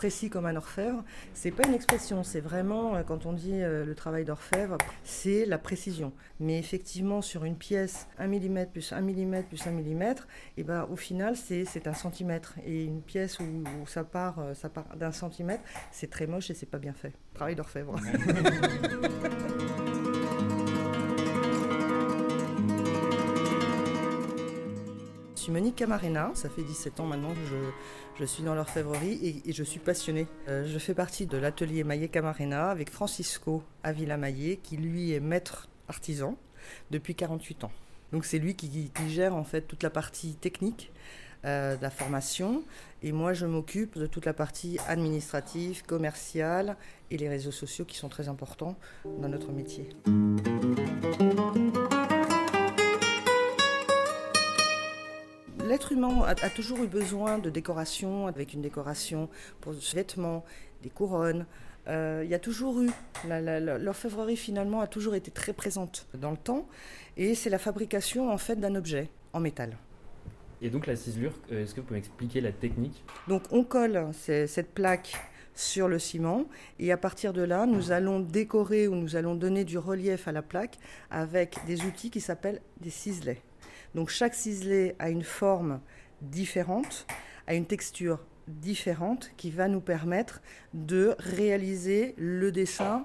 précis comme un orfèvre, c'est pas une expression, c'est vraiment, quand on dit le travail d'orfèvre, c'est la précision. Mais effectivement, sur une pièce, 1 mm plus 1 mm plus 1 mm, et ben, au final, c'est un centimètre. Et une pièce où ça part d'un centimètre, c'est très moche et c'est pas bien fait. Travail d'orfèvre. Je suis Meni Camarena, ça fait 17 ans maintenant que je suis dans l'orfèvrerie et je suis passionnée. Je fais partie de l'atelier Maillé Camarena avec Francisco Avila Maillé qui lui est maître artisan depuis 48 ans. Donc c'est lui qui gère en fait toute la partie technique de la formation et moi je m'occupe de toute la partie administrative, commerciale et les réseaux sociaux qui sont très importants dans notre métier. L'être humain a toujours eu besoin de décoration, avec une décoration pour ses vêtements, des couronnes. Il y a toujours eu, l'orfèvrerie finalement a toujours été très présente dans le temps et c'est la fabrication en fait d'un objet en métal. Et donc la ciselure, est-ce que vous pouvez m'expliquer la technique ? Donc on colle cette plaque sur le ciment et à partir de là nous allons décorer ou nous allons donner du relief à la plaque avec des outils qui s'appellent des ciselets. Donc chaque ciselet a une forme différente, a une texture différente qui va nous permettre de réaliser le dessin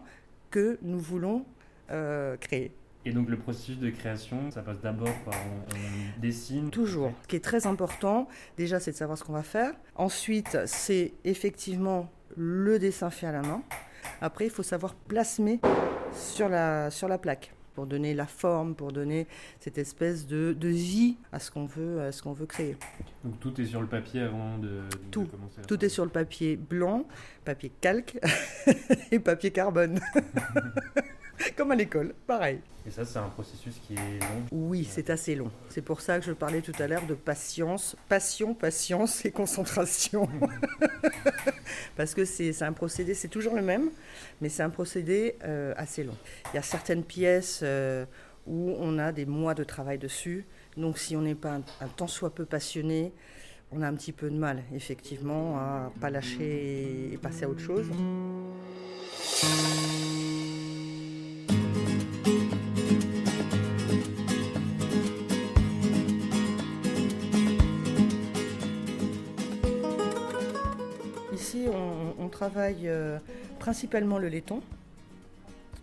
que nous voulons créer. Et donc le processus de création, ça passe d'abord par on dessine. Toujours. Ce qui est très important, déjà, c'est de savoir ce qu'on va faire. Ensuite, c'est effectivement le dessin fait à la main. Après, il faut savoir plasmer sur la plaque, pour donner la forme, pour donner cette espèce de vie à ce qu'on veut créer. Donc tout est sur le papier avant de commencer. Tout est sur le papier blanc, papier calque et papier carbone. Comme à l'école, pareil. Et ça, c'est un processus qui est long ? Oui, c'est assez long. C'est pour ça que je parlais tout à l'heure de patience et concentration. Parce que c'est un procédé, c'est toujours le même, mais c'est un procédé assez long. Il y a certaines pièces où on a des mois de travail dessus. Donc si on n'est pas un tant soit peu passionné, on a un petit peu de mal, effectivement, à ne pas lâcher et passer à autre chose. On travaille principalement le laiton,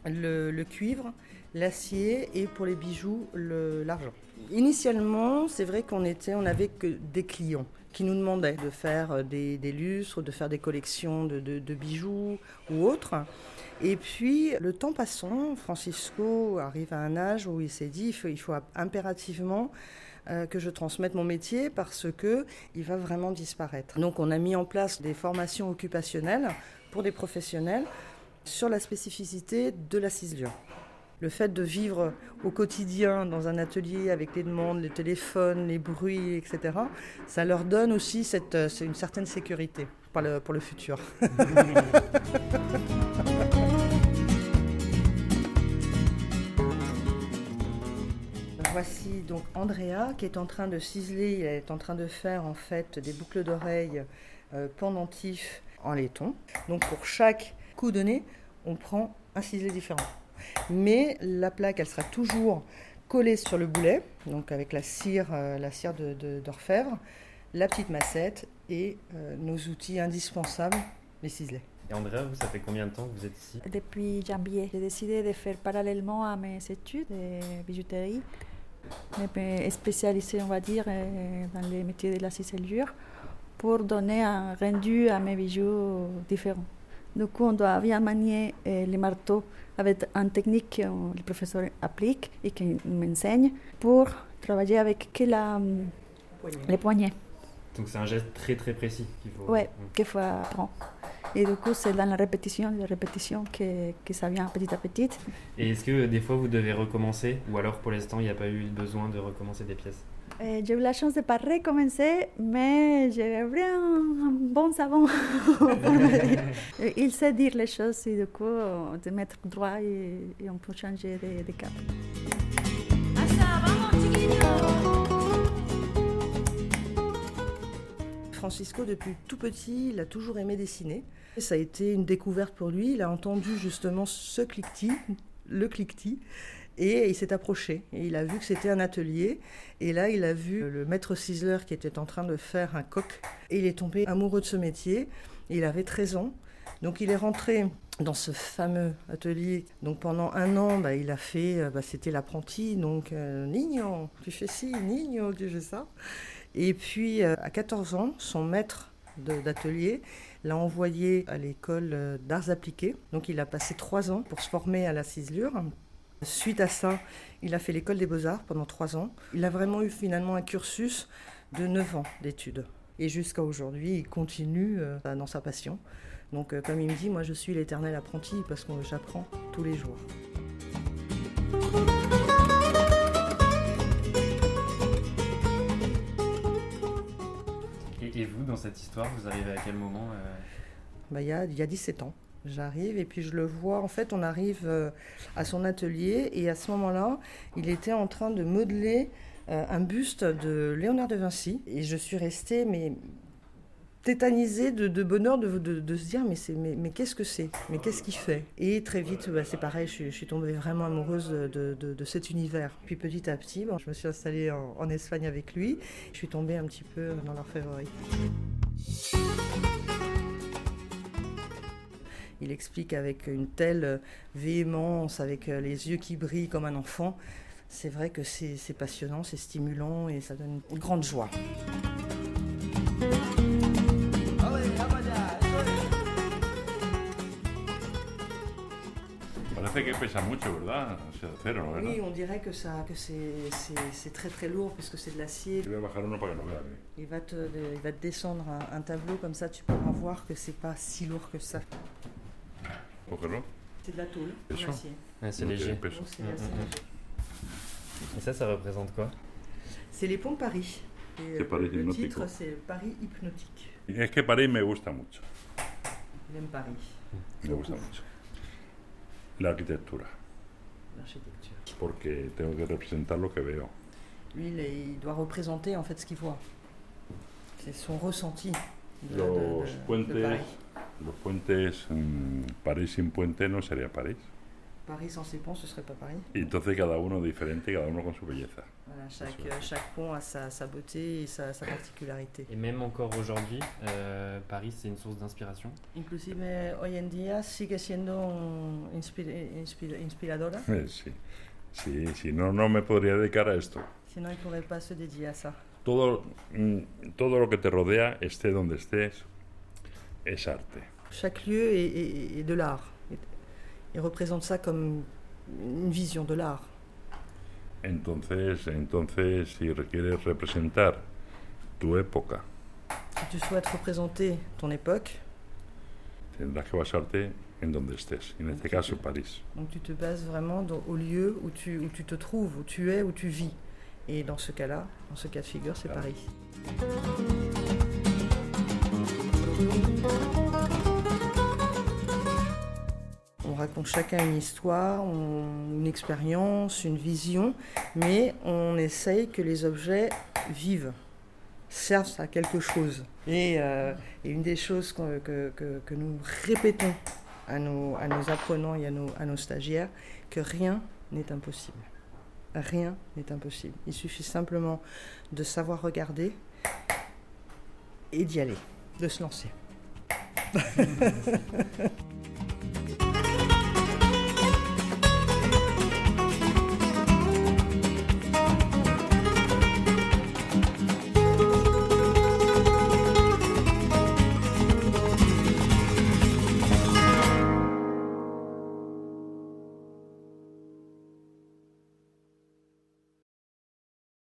le cuivre, l'acier et pour les bijoux, l'argent. Initialement, c'est vrai qu'on n'avait que des clients qui nous demandaient de faire des lustres, de faire des collections de bijoux ou autres. Et puis, le temps passant, Francisco arrive à un âge où il s'est dit il faut impérativement que je transmette mon métier parce qu'il va vraiment disparaître. Donc on a mis en place des formations occupationnelles pour des professionnels sur la spécificité de la ciselure. Le fait de vivre au quotidien dans un atelier avec les demandes, les téléphones, les bruits, etc., ça leur donne aussi une certaine sécurité pour le futur. Voici donc Andrea qui est en train de ciseler, elle est en train de faire en fait des boucles d'oreilles pendentifs en laiton. Donc pour chaque coup donné, on prend un ciselet différent. Mais la plaque, elle sera toujours collée sur le boulet, donc avec la cire d'orfèvre, la petite massette et nos outils indispensables, les ciselets. Et Andrea, vous, ça fait combien de temps que vous êtes ici ? Depuis janvier, j'ai décidé de faire parallèlement à mes études de bijouterie, mais spécialisée, on va dire, dans les métiers de la ciselure, pour donner un rendu à mes bijoux différents. Du coup, on doit bien manier les marteaux avec une technique que le professeur applique et qu'il m'enseigne pour travailler avec les poignets. Donc c'est un geste très très précis qu'il faut... Oui, qu'il faut apprendre. Et du coup, c'est dans la répétition que ça vient petit à petit. Et est-ce que des fois, vous devez recommencer ? Ou alors, pour l'instant, il n'y a pas eu besoin de recommencer des pièces ? J'ai eu la chance de ne pas recommencer, mais j'ai vraiment un bon savon. Il sait dire les choses et du coup, de mettre droit et on peut changer de cap. Francisco, depuis tout petit, il a toujours aimé dessiner. Et ça a été une découverte pour lui. Il a entendu justement ce cliquetis, le cliquetis, et il s'est approché. Et il a vu que c'était un atelier. Et là, il a vu le maître ciseleur qui était en train de faire un coq. Et il est tombé amoureux de ce métier. Il avait 13 ans. Donc il est rentré dans ce fameux atelier. Donc pendant un an, il a fait, c'était l'apprenti, donc « Nigno, tu fais ci, Nigno, tu fais ça ». Et puis à 14 ans, son maître d'atelier l'a envoyé à l'école d'arts appliqués. Donc il a passé 3 ans pour se former à la ciselure. Suite à ça, il a fait l'école des beaux-arts pendant 3 ans. Il a vraiment eu finalement un cursus de 9 ans d'études. Et jusqu'à aujourd'hui, il continue dans sa passion. Donc comme il me dit, moi je suis l'éternel apprenti parce que j'apprends tous les jours. Et vous, dans cette histoire, vous arrivez à quel moment ? Il y a 17 ans. J'arrive et puis je le vois, en fait on arrive à son atelier et à ce moment-là, il était en train de modeler un buste de Léonard de Vinci et je suis restée tétanisée de bonheur de se dire mais qu'est-ce que c'est ? Mais qu'est-ce qu'il fait ? Et très vite, c'est pareil, je suis tombée vraiment amoureuse de cet univers. Puis petit à petit, je me suis installée en Espagne avec lui, je suis tombée un petit peu dans leurs favoris. Il explique avec une telle véhémence, avec les yeux qui brillent comme un enfant. C'est vrai que c'est passionnant, c'est stimulant et ça donne une grande joie. Que pesa mucho, ¿verdad? O sea, cero, ¿verdad? Oui, on dirait que c'est très très lourd parce que c'est de l'acier. Il va te descendre un tableau comme ça, tu peux en voir que c'est pas si lourd que ça. C'est de la tôle, de l'acier. Ouais, c'est léger. Donc, c'est assez léger. Et ça représente quoi ? C'est les ponts de Paris. Et, le titre, c'est Paris hypnotique. Es que Paris me gusta mucho. Il aime Paris. Me gusta mucho. L'architecture. Porque tengo que representar lo que veo. Lui, il doit représenter en fait ce qu'il voit. C'est son ressenti. Los puentes, París sin puente no sería París. Paris sans ses ponts, ce serait pas Paris. Et entonces cada uno diferente, cada uno con su belleza. Voilà, chaque pont a sa beauté et sa particularité. Et même encore aujourd'hui, Paris c'est une source d'inspiration. Inclusive hoy en día sigue siendo inspiradora. Sí, no me podría dedicar a esto. Sinon, il pourrait pas se dédier à ça. Todo lo que te rodea, esté donde estés, es arte. Chaque lieu est de l'art. Il représente ça comme une vision de l'art. Entonces, si quieres representar tu época. Si tu souhaites représenter ton époque, tendrás que basarte en donde estés, en este caso París. Donc tu te bases vraiment au lieu où tu te trouves, où tu es, où tu vis. Et dans ce cas-là, dans ce cas de figure, c'est Paris. On raconte chacun une histoire, une expérience, une vision, mais on essaye que les objets vivent, servent à quelque chose. Et une des choses que nous répétons à nos apprenants et à nos stagiaires, que rien n'est impossible. Rien n'est impossible. Il suffit simplement de savoir regarder et d'y aller, de se lancer.